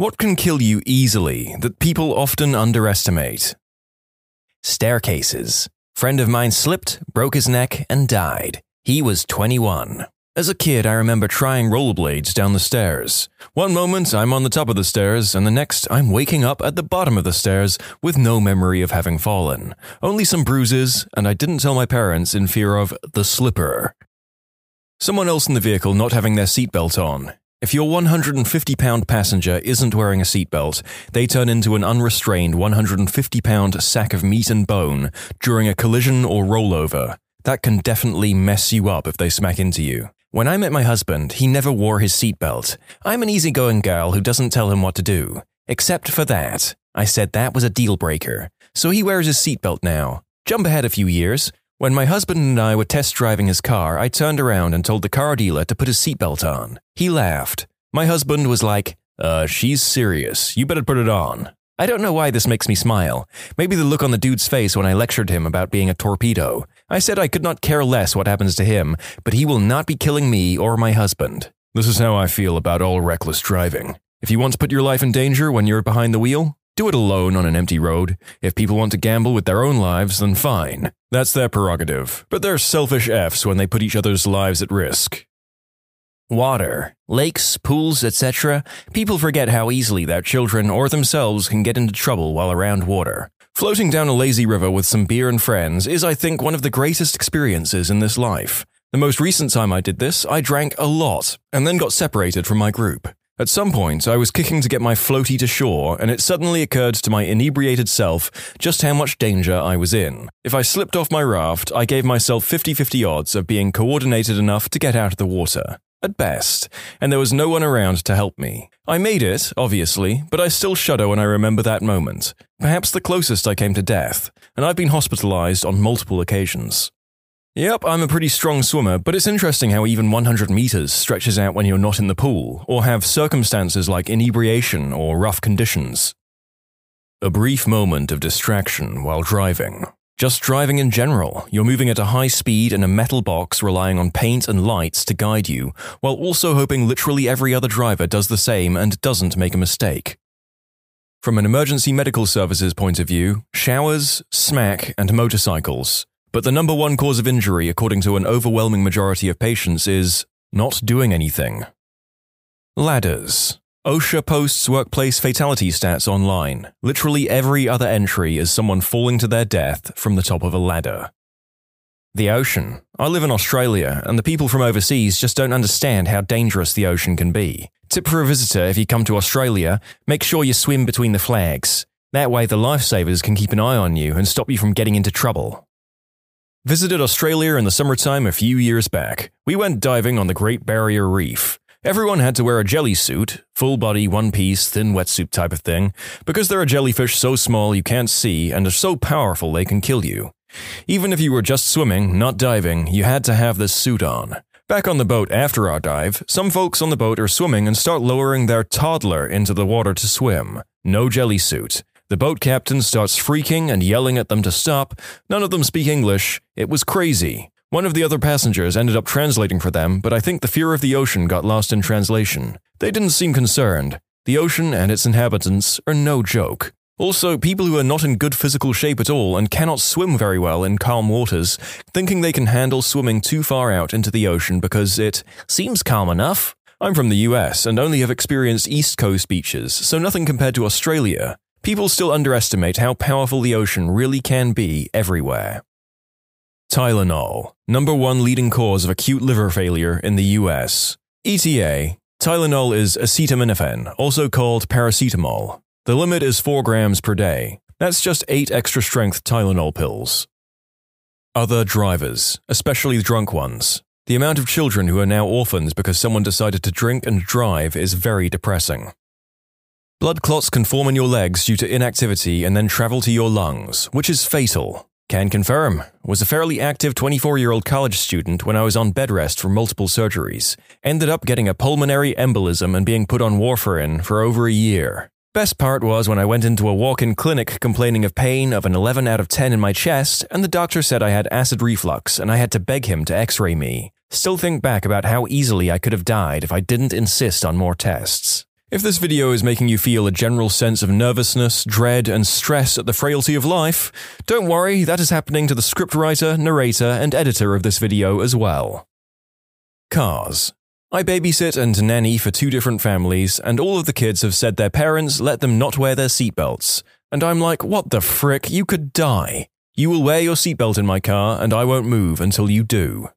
What can kill you easily that people often underestimate? Staircases. Friend of mine slipped, broke his neck, and died. He was 21. As a kid, I remember trying rollerblades down the stairs. One moment, I'm on the top of the stairs, and the next, I'm waking up at the bottom of the stairs with no memory of having fallen. Only some bruises, and I didn't tell my parents in fear of the slipper. Someone else in the vehicle not having their seatbelt on. If your 150-pound passenger isn't wearing a seatbelt, they turn into an unrestrained 150-pound sack of meat and bone during a collision or rollover. That can definitely mess you up if they smack into you. When I met my husband, he never wore his seatbelt. I'm an easygoing girl who doesn't tell him what to do. Except for that. I said that was a deal breaker. So he wears his seatbelt now. Jump ahead a few years. When my husband and I were test driving his car, I turned around and told the car dealer to put his seatbelt on. He laughed. My husband was like, she's serious. You better put it on. I don't know why this makes me smile. Maybe the look on the dude's face when I lectured him about being a torpedo. I said I could not care less what happens to him, but he will not be killing me or my husband. This is how I feel about all reckless driving. If you want to put your life in danger when you're behind the wheel, do it alone on an empty road. If people want to gamble with their own lives, then fine. That's their prerogative. But they're selfish Fs when they put each other's lives at risk. Water, lakes, pools, etc. People forget how easily their children or themselves can get into trouble while around water. Floating down a lazy river with some beer and friends is, I think, one of the greatest experiences in this life. The most recent time I did this, I drank a lot and then got separated from my group. At some point, I was kicking to get my floaty to shore, and it suddenly occurred to my inebriated self just how much danger I was in. If I slipped off my raft, I gave myself 50-50 odds of being coordinated enough to get out of the water. At best, and there was no one around to help me. I made it, obviously, but I still shudder when I remember that moment. Perhaps the closest I came to death, and I've been hospitalized on multiple occasions. Yep, I'm a pretty strong swimmer, but it's interesting how even 100 meters stretches out when you're not in the pool, or have circumstances like inebriation or rough conditions. A brief moment of distraction while driving. Just driving in general, you're moving at a high speed in a metal box relying on paint and lights to guide you, while also hoping literally every other driver does the same and doesn't make a mistake. From an emergency medical services point of view, showers, smack, and motorcycles. But the number one cause of injury, according to an overwhelming majority of patients, is not doing anything. Ladders. OSHA posts workplace fatality stats online. Literally every other entry is someone falling to their death from the top of a ladder. The ocean. I live in Australia, and the people from overseas just don't understand how dangerous the ocean can be. Tip for a visitor if you come to Australia, make sure you swim between the flags. That way the lifesavers can keep an eye on you and stop you from getting into trouble. Visited Australia in the summertime a few years back. We went diving on the Great Barrier Reef. Everyone had to wear a jelly suit, full body, one piece, thin wetsuit type of thing, because there are jellyfish so small you can't see and are so powerful they can kill you. Even if you were just swimming, not diving, you had to have this suit on. Back on the boat after our dive, some folks on the boat are swimming and start lowering their toddler into the water to swim. No jelly suit. The boat captain starts freaking and yelling at them to stop. None of them speak English. It was crazy. One of the other passengers ended up translating for them, but I think the fear of the ocean got lost in translation. They didn't seem concerned. The ocean and its inhabitants are no joke. Also, people who are not in good physical shape at all and cannot swim very well in calm waters, thinking they can handle swimming too far out into the ocean because it seems calm enough. I'm from the US and only have experienced East Coast beaches, so nothing compared to Australia. People still underestimate how powerful the ocean really can be everywhere. Tylenol, number one leading cause of acute liver failure in the US. ETA, Tylenol is acetaminophen, also called paracetamol. The limit is 4 grams per day. That's just 8 extra strength Tylenol pills. Other drivers, especially drunk ones. The amount of children who are now orphans because someone decided to drink and drive is very depressing. Blood clots can form in your legs due to inactivity and then travel to your lungs, which is fatal. Can confirm. Was a fairly active 24-year-old college student when I was on bed rest for multiple surgeries. Ended up getting a pulmonary embolism and being put on warfarin for over a year. Best part was when I went into a walk-in clinic complaining of pain of an 11 out of 10 in my chest, and the doctor said I had acid reflux and I had to beg him to x-ray me. Still think back about how easily I could have died if I didn't insist on more tests. If this video is making you feel a general sense of nervousness, dread, and stress at the frailty of life, don't worry, that is happening to the scriptwriter, narrator, and editor of this video as well. Cars. I babysit and nanny for two different families, and all of the kids have said their parents let them not wear their seatbelts. And I'm like, what the frick, you could die. You will wear your seatbelt in my car, and I won't move until you do.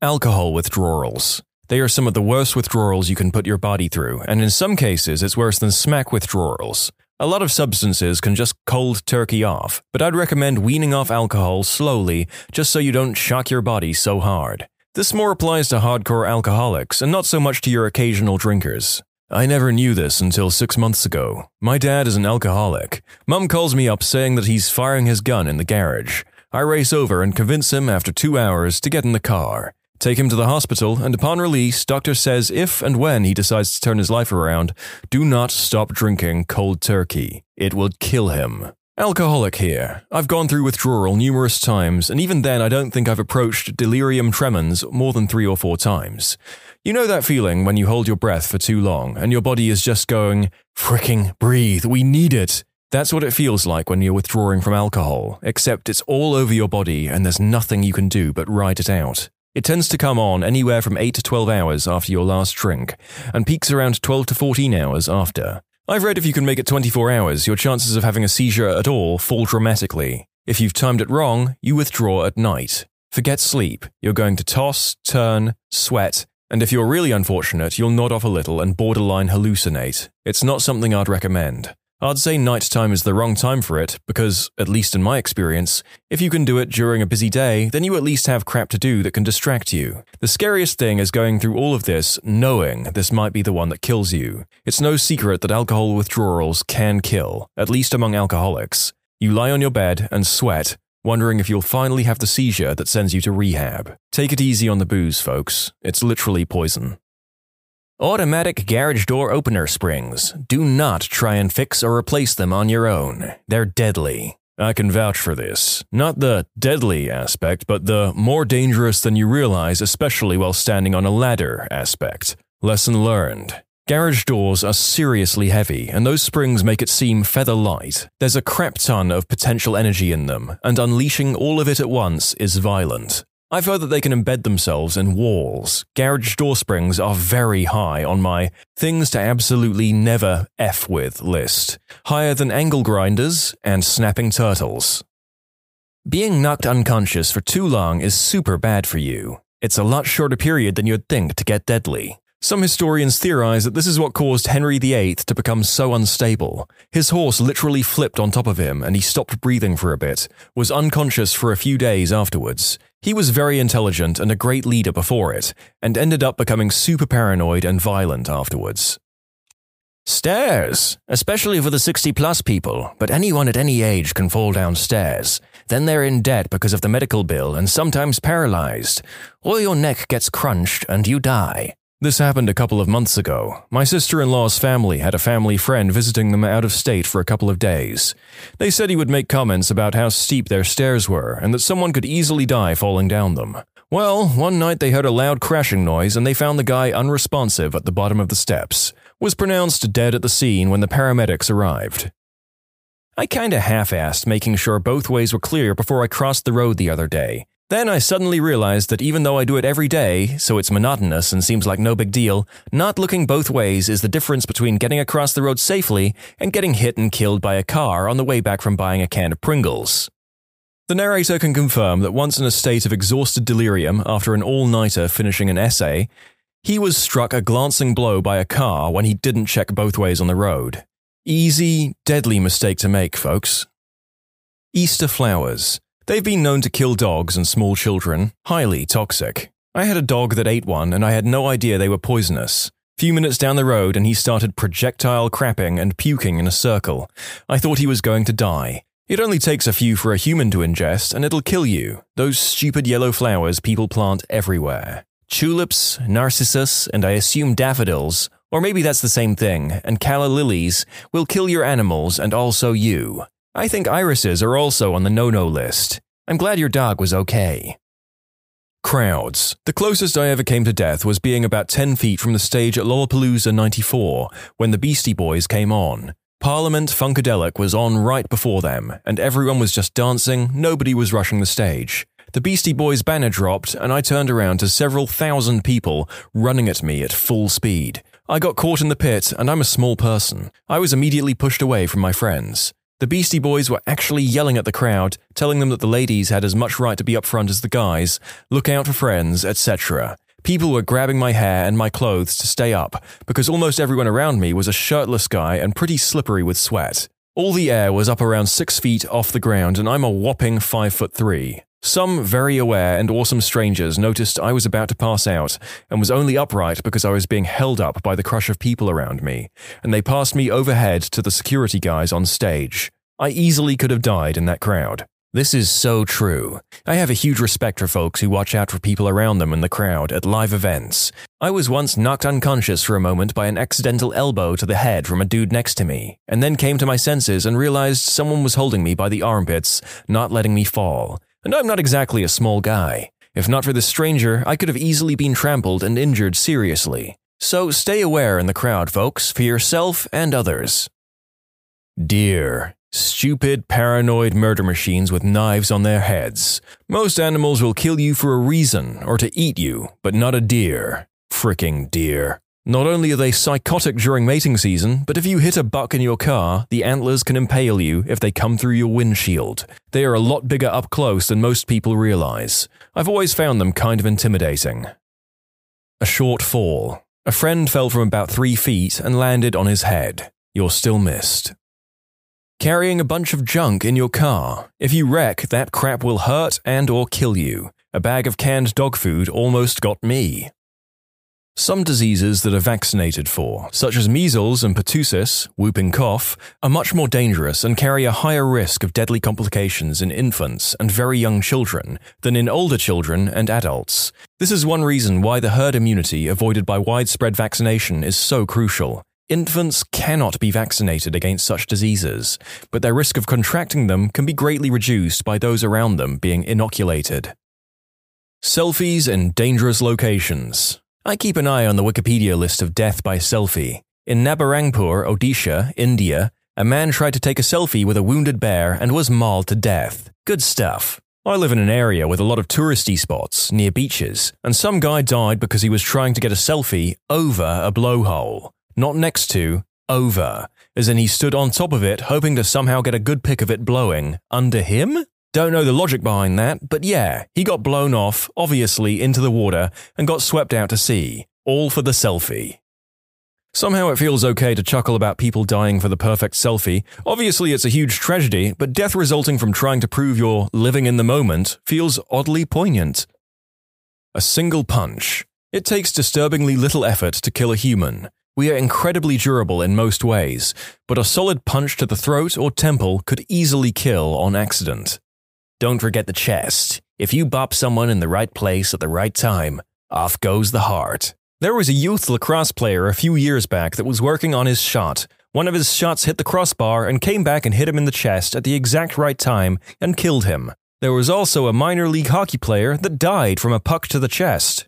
Alcohol withdrawals. They are some of the worst withdrawals you can put your body through, and in some cases it's worse than smack withdrawals. A lot of substances can just cold turkey off, but I'd recommend weaning off alcohol slowly just so you don't shock your body so hard. This more applies to hardcore alcoholics and not so much to your occasional drinkers. I never knew this until 6 months ago. My dad is an alcoholic. Mum calls me up saying that he's firing his gun in the garage. I race over and convince him after 2 hours to get in the car. Take him to the hospital, and upon release, doctor says if and when he decides to turn his life around, do not stop drinking cold turkey. It will kill him. Alcoholic here. I've gone through withdrawal numerous times, and even then I don't think I've approached delirium tremens more than 3 or 4 times. You know that feeling when you hold your breath for too long, and your body is just going, "Fricking breathe, we need it." That's what it feels like when you're withdrawing from alcohol, except it's all over your body and there's nothing you can do but ride it out. It tends to come on anywhere from 8 to 12 hours after your last drink, and peaks around 12 to 14 hours after. I've read if you can make it 24 hours, your chances of having a seizure at all fall dramatically. If you've timed it wrong, you withdraw at night. Forget sleep, you're going to toss, turn, sweat, and if you're really unfortunate, you'll nod off a little and borderline hallucinate. It's not something I'd recommend. I'd say nighttime is the wrong time for it because, at least in my experience, if you can do it during a busy day, then you at least have crap to do that can distract you. The scariest thing is going through all of this knowing this might be the one that kills you. It's no secret that alcohol withdrawals can kill, at least among alcoholics. You lie on your bed and sweat, wondering if you'll finally have the seizure that sends you to rehab. Take it easy on the booze, folks. It's literally poison. Automatic garage door opener springs. Do not try and fix or replace them on your own. They're deadly. I can vouch for this. Not the deadly aspect, but the more dangerous than you realize, especially while standing on a ladder aspect. Lesson learned. Garage doors are seriously heavy, and those springs make it seem feather light. There's a crap ton of potential energy in them, and unleashing all of it at once is violent. I've heard that they can embed themselves in walls. Garage door springs are very high on my things to absolutely never F with list. Higher than angle grinders and snapping turtles. Being knocked unconscious for too long is super bad for you. It's a lot shorter period than you'd think to get deadly. Some historians theorize that this is what caused Henry VIII to become so unstable. His horse literally flipped on top of him and he stopped breathing for a bit, was unconscious for a few days afterwards. He was very intelligent and a great leader before it, and ended up becoming super paranoid and violent afterwards. Stairs, especially for the 60-plus people, but anyone at any age can fall downstairs. Then they're in debt because of the medical bill and sometimes paralyzed, or your neck gets crunched and you die. This happened a couple of months ago. My sister-in-law's family had a family friend visiting them out of state for a couple of days. They said he would make comments about how steep their stairs were and that someone could easily die falling down them. Well, one night they heard a loud crashing noise and they found the guy unresponsive at the bottom of the steps. Was pronounced dead at the scene when the paramedics arrived. I kinda half-assed making sure both ways were clear before I crossed the road the other day. Then I suddenly realized that even though I do it every day, so it's monotonous and seems like no big deal, not looking both ways is the difference between getting across the road safely and getting hit and killed by a car on the way back from buying a can of Pringles. The narrator can confirm that once in a state of exhausted delirium after an all-nighter finishing an essay, he was struck a glancing blow by a car when he didn't check both ways on the road. Easy, deadly mistake to make, folks. Easter flowers. They've been known to kill dogs and small children. Highly toxic. I had a dog that ate one and I had no idea they were poisonous. Few minutes down the road and he started projectile crapping and puking in a circle. I thought he was going to die. It only takes a few for a human to ingest and it'll kill you. Those stupid yellow flowers people plant everywhere. Tulips, narcissus, and I assume daffodils, or maybe that's the same thing, and calla lilies will kill your animals and also you. I think irises are also on the no-no list. I'm glad your dog was okay. Crowds. The closest I ever came to death was being about 10 feet from the stage at Lollapalooza '94 when the Beastie Boys came on. Parliament Funkadelic was on right before them, and everyone was just dancing, nobody was rushing the stage. The Beastie Boys banner dropped, and I turned around to several thousand people running at me at full speed. I got caught in the pit, and I'm a small person. I was immediately pushed away from my friends. The Beastie Boys were actually yelling at the crowd, telling them that the ladies had as much right to be up front as the guys, look out for friends, etc. People were grabbing my hair and my clothes to stay up, because almost everyone around me was a shirtless guy and pretty slippery with sweat. All the air was up around 6 feet off the ground, and I'm a whopping 5'3". Some very aware and awesome strangers noticed I was about to pass out and was only upright because I was being held up by the crush of people around me, and they passed me overhead to the security guys on stage. I easily could have died in that crowd. This is so true. I have a huge respect for folks who watch out for people around them in the crowd at live events. I was once knocked unconscious for a moment by an accidental elbow to the head from a dude next to me, and then came to my senses and realized someone was holding me by the armpits, not letting me fall. And I'm not exactly a small guy. If not for this stranger, I could have easily been trampled and injured seriously. So stay aware in the crowd, folks, for yourself and others. Deer. Stupid, paranoid murder machines with knives on their heads. Most animals will kill you for a reason or to eat you, but not a deer. Fricking deer. Not only are they psychotic during mating season, but if you hit a buck in your car, the antlers can impale you if they come through your windshield. They are a lot bigger up close than most people realize. I've always found them kind of intimidating. A short fall. A friend fell from about 3 feet and landed on his head. You're still missed. Carrying a bunch of junk in your car. If you wreck, that crap will hurt and or kill you. A bag of canned dog food almost got me. Some diseases that are vaccinated for, such as measles and pertussis, whooping cough, are much more dangerous and carry a higher risk of deadly complications in infants and very young children than in older children and adults. This is one reason why the herd immunity avoided by widespread vaccination is so crucial. Infants cannot be vaccinated against such diseases, but their risk of contracting them can be greatly reduced by those around them being inoculated. Selfies in dangerous locations. I keep an eye on the Wikipedia list of death by selfie. In Nabarangpur, Odisha, India, a man tried to take a selfie with a wounded bear and was mauled to death. Good stuff. I live in an area with a lot of touristy spots near beaches, and some guy died because he was trying to get a selfie over a blowhole. Not next to, over, as in he stood on top of it hoping to somehow get a good pic of it blowing under him? Don't know the logic behind that, but yeah, he got blown off, obviously, into the water and got swept out to sea. All for the selfie. Somehow it feels okay to chuckle about people dying for the perfect selfie. Obviously it's a huge tragedy, but death resulting from trying to prove you're living in the moment feels oddly poignant. A single punch. It takes disturbingly little effort to kill a human. We are incredibly durable in most ways, but a solid punch to the throat or temple could easily kill on accident. Don't forget the chest. If you bop someone in the right place at the right time, off goes the heart. There was a youth lacrosse player a few years back that was working on his shot. One of his shots hit the crossbar and came back and hit him in the chest at the exact right time and killed him. There was also a minor league hockey player that died from a puck to the chest.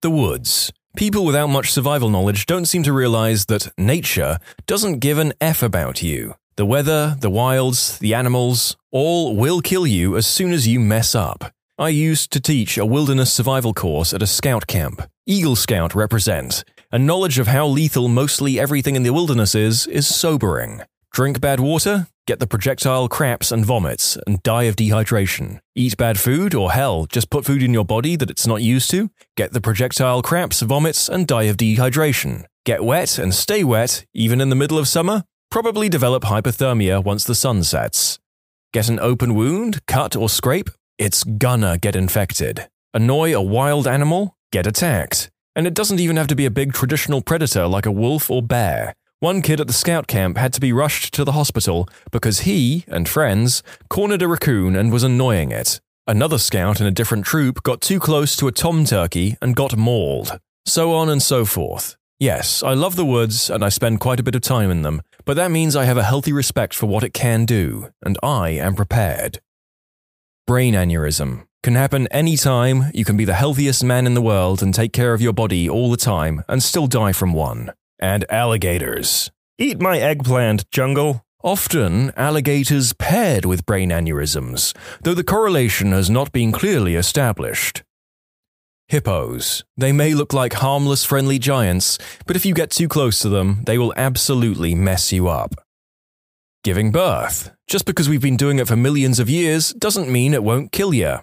The woods. People without much survival knowledge don't seem to realize that nature doesn't give an F about you. The weather, the wilds, the animals, all will kill you as soon as you mess up. I used to teach a wilderness survival course at a scout camp. Eagle Scout represent. A knowledge of how lethal mostly everything in the wilderness is sobering. Drink bad water, get the projectile craps and vomits, and die of dehydration. Eat bad food, or hell, just put food in your body that it's not used to, get the projectile craps, vomits, and die of dehydration. Get wet and stay wet, even in the middle of summer. Probably develop hypothermia once the sun sets. Get an open wound, cut or scrape? It's gonna get infected. Annoy a wild animal? Get attacked. And it doesn't even have to be a big traditional predator like a wolf or bear. One kid at the scout camp had to be rushed to the hospital because he, and friends, cornered a raccoon and was annoying it. Another scout in a different troop got too close to a tom turkey and got mauled. So on and so forth. Yes, I love the woods and I spend quite a bit of time in them, but that means I have a healthy respect for what it can do, and I am prepared. Brain aneurysm. can happen anytime. You can be the healthiest man in the world and take care of your body all the time and still die from one. And alligators. Eat my eggplant, jungle. Often, alligators paired with brain aneurysms, though the correlation has not been clearly established. Hippos. They may look like harmless, friendly giants, but if you get too close to them, they will absolutely mess you up. Giving birth. Just because we've been doing it for millions of years doesn't mean it won't kill you.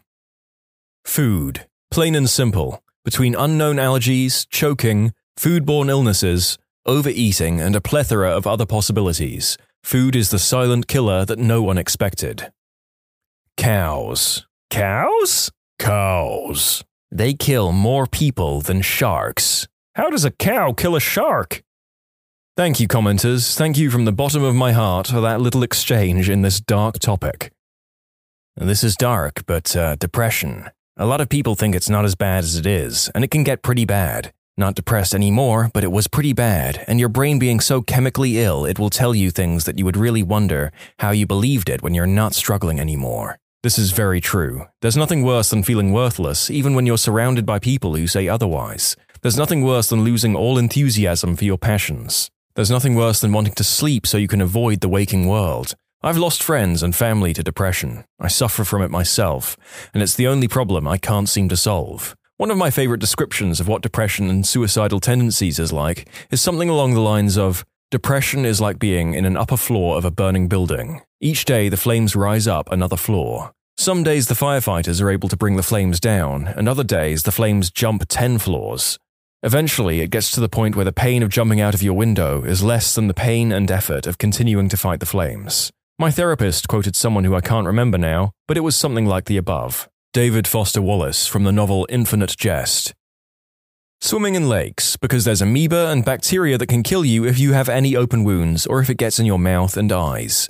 Food. Plain and simple. Between unknown allergies, choking, foodborne illnesses, overeating, and a plethora of other possibilities, food is the silent killer that no one expected. Cows. Cows? Cows. They kill more people than sharks. How does a cow kill a shark? Thank you, commenters. Thank you from the bottom of my heart for that little exchange in this dark topic. This is dark, but depression. A lot of people think it's not as bad as it is, and it can get pretty bad. Not depressed anymore, but it was pretty bad, and your brain being so chemically ill, it will tell you things that you would really wonder how you believed it when you're not struggling anymore. This is very true. There's nothing worse than feeling worthless, even when you're surrounded by people who say otherwise. There's nothing worse than losing all enthusiasm for your passions. There's nothing worse than wanting to sleep so you can avoid the waking world. I've lost friends and family to depression. I suffer from it myself, and it's the only problem I can't seem to solve. One of my favorite descriptions of what depression and suicidal tendencies is like is something along the lines of, depression is like being in an upper floor of a burning building. Each day the flames rise up another floor. Some days the firefighters are able to bring the flames down, and other days the flames jump 10 floors. Eventually it gets to the point where the pain of jumping out of your window is less than the pain and effort of continuing to fight the flames. My therapist quoted someone who I can't remember now, but it was something like the above. David Foster Wallace from the novel Infinite Jest. Swimming in lakes, because there's amoeba and bacteria that can kill you if you have any open wounds or if it gets in your mouth and eyes.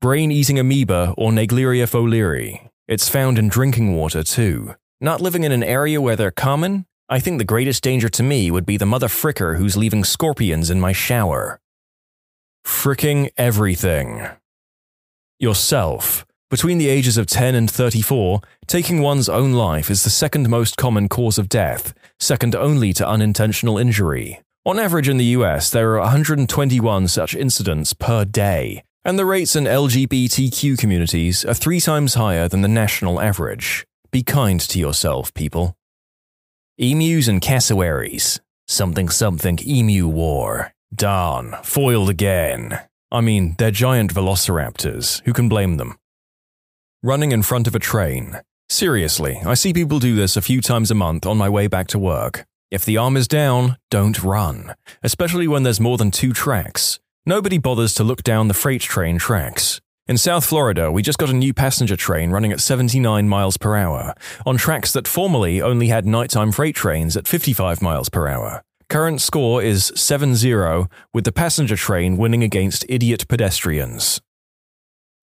Brain-eating amoeba or Naegleria fowleri. It's found in drinking water too. Not living in an area where they're common? I think the greatest danger to me would be the mother fricker who's leaving scorpions in my shower. Fricking everything. Yourself. Between the ages of 10 and 34, taking one's own life is the second most common cause of death, second only to unintentional injury. On average in the US, there are 121 such incidents per day, and the rates in LGBTQ communities are 3 times higher than the national average. Be kind to yourself, people. Emus and cassowaries. Something emu war. Darn, foiled again. I mean, they're giant velociraptors. Who can blame them? Running in front of a train. Seriously, I see people do this a few times a month on my way back to work. If the arm is down, don't run, especially when there's more than 2 tracks. Nobody bothers to look down the freight train tracks. In South Florida, we just got a new passenger train running at 79 miles per hour, on tracks that formerly only had nighttime freight trains at 55 miles per hour. Current score is 7-0, with the passenger train winning against idiot pedestrians.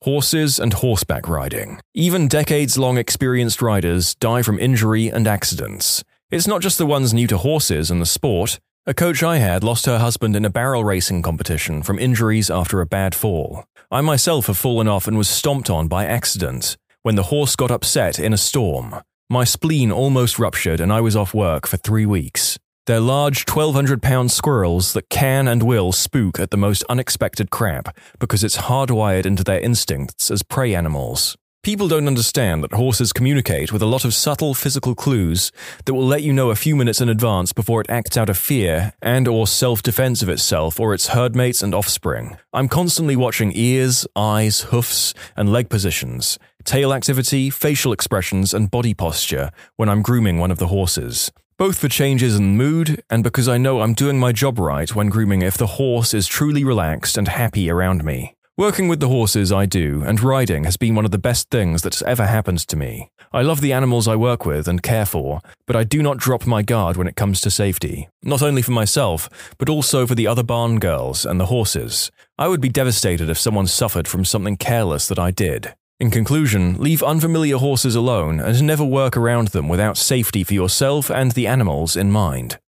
Horses and horseback riding. Even decades-long experienced riders die from injury and accidents. It's not just the ones new to horses and the sport. A coach I had lost her husband in a barrel racing competition from injuries after a bad fall. I myself have fallen off and was stomped on by accident when the horse got upset in a storm. My spleen almost ruptured and I was off work for 3 weeks. They're large 1,200-pound squirrels that can and will spook at the most unexpected crap because it's hardwired into their instincts as prey animals. People don't understand that horses communicate with a lot of subtle physical clues that will let you know a few minutes in advance before it acts out of fear and or self-defense of itself or its herdmates and offspring. I'm constantly watching ears, eyes, hoofs, and leg positions, tail activity, facial expressions, and body posture when I'm grooming one of the horses. Both for changes in mood and because I know I'm doing my job right when grooming if the horse is truly relaxed and happy around me. Working with the horses I do and riding has been one of the best things that's ever happened to me. I love the animals I work with and care for, but I do not drop my guard when it comes to safety. Not only for myself, but also for the other barn girls and the horses. I would be devastated if someone suffered from something careless that I did. In conclusion, leave unfamiliar horses alone and never work around them without safety for yourself and the animals in mind.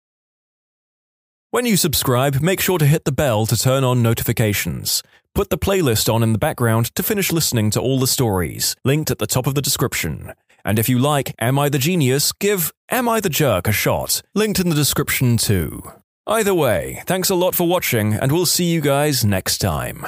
When you subscribe, make sure to hit the bell to turn on notifications. Put the playlist on in the background to finish listening to all the stories, linked at the top of the description. And if you like Am I the Genius, give Am I the Jerk a shot, linked in the description too. Either way, thanks a lot for watching, and we'll see you guys next time.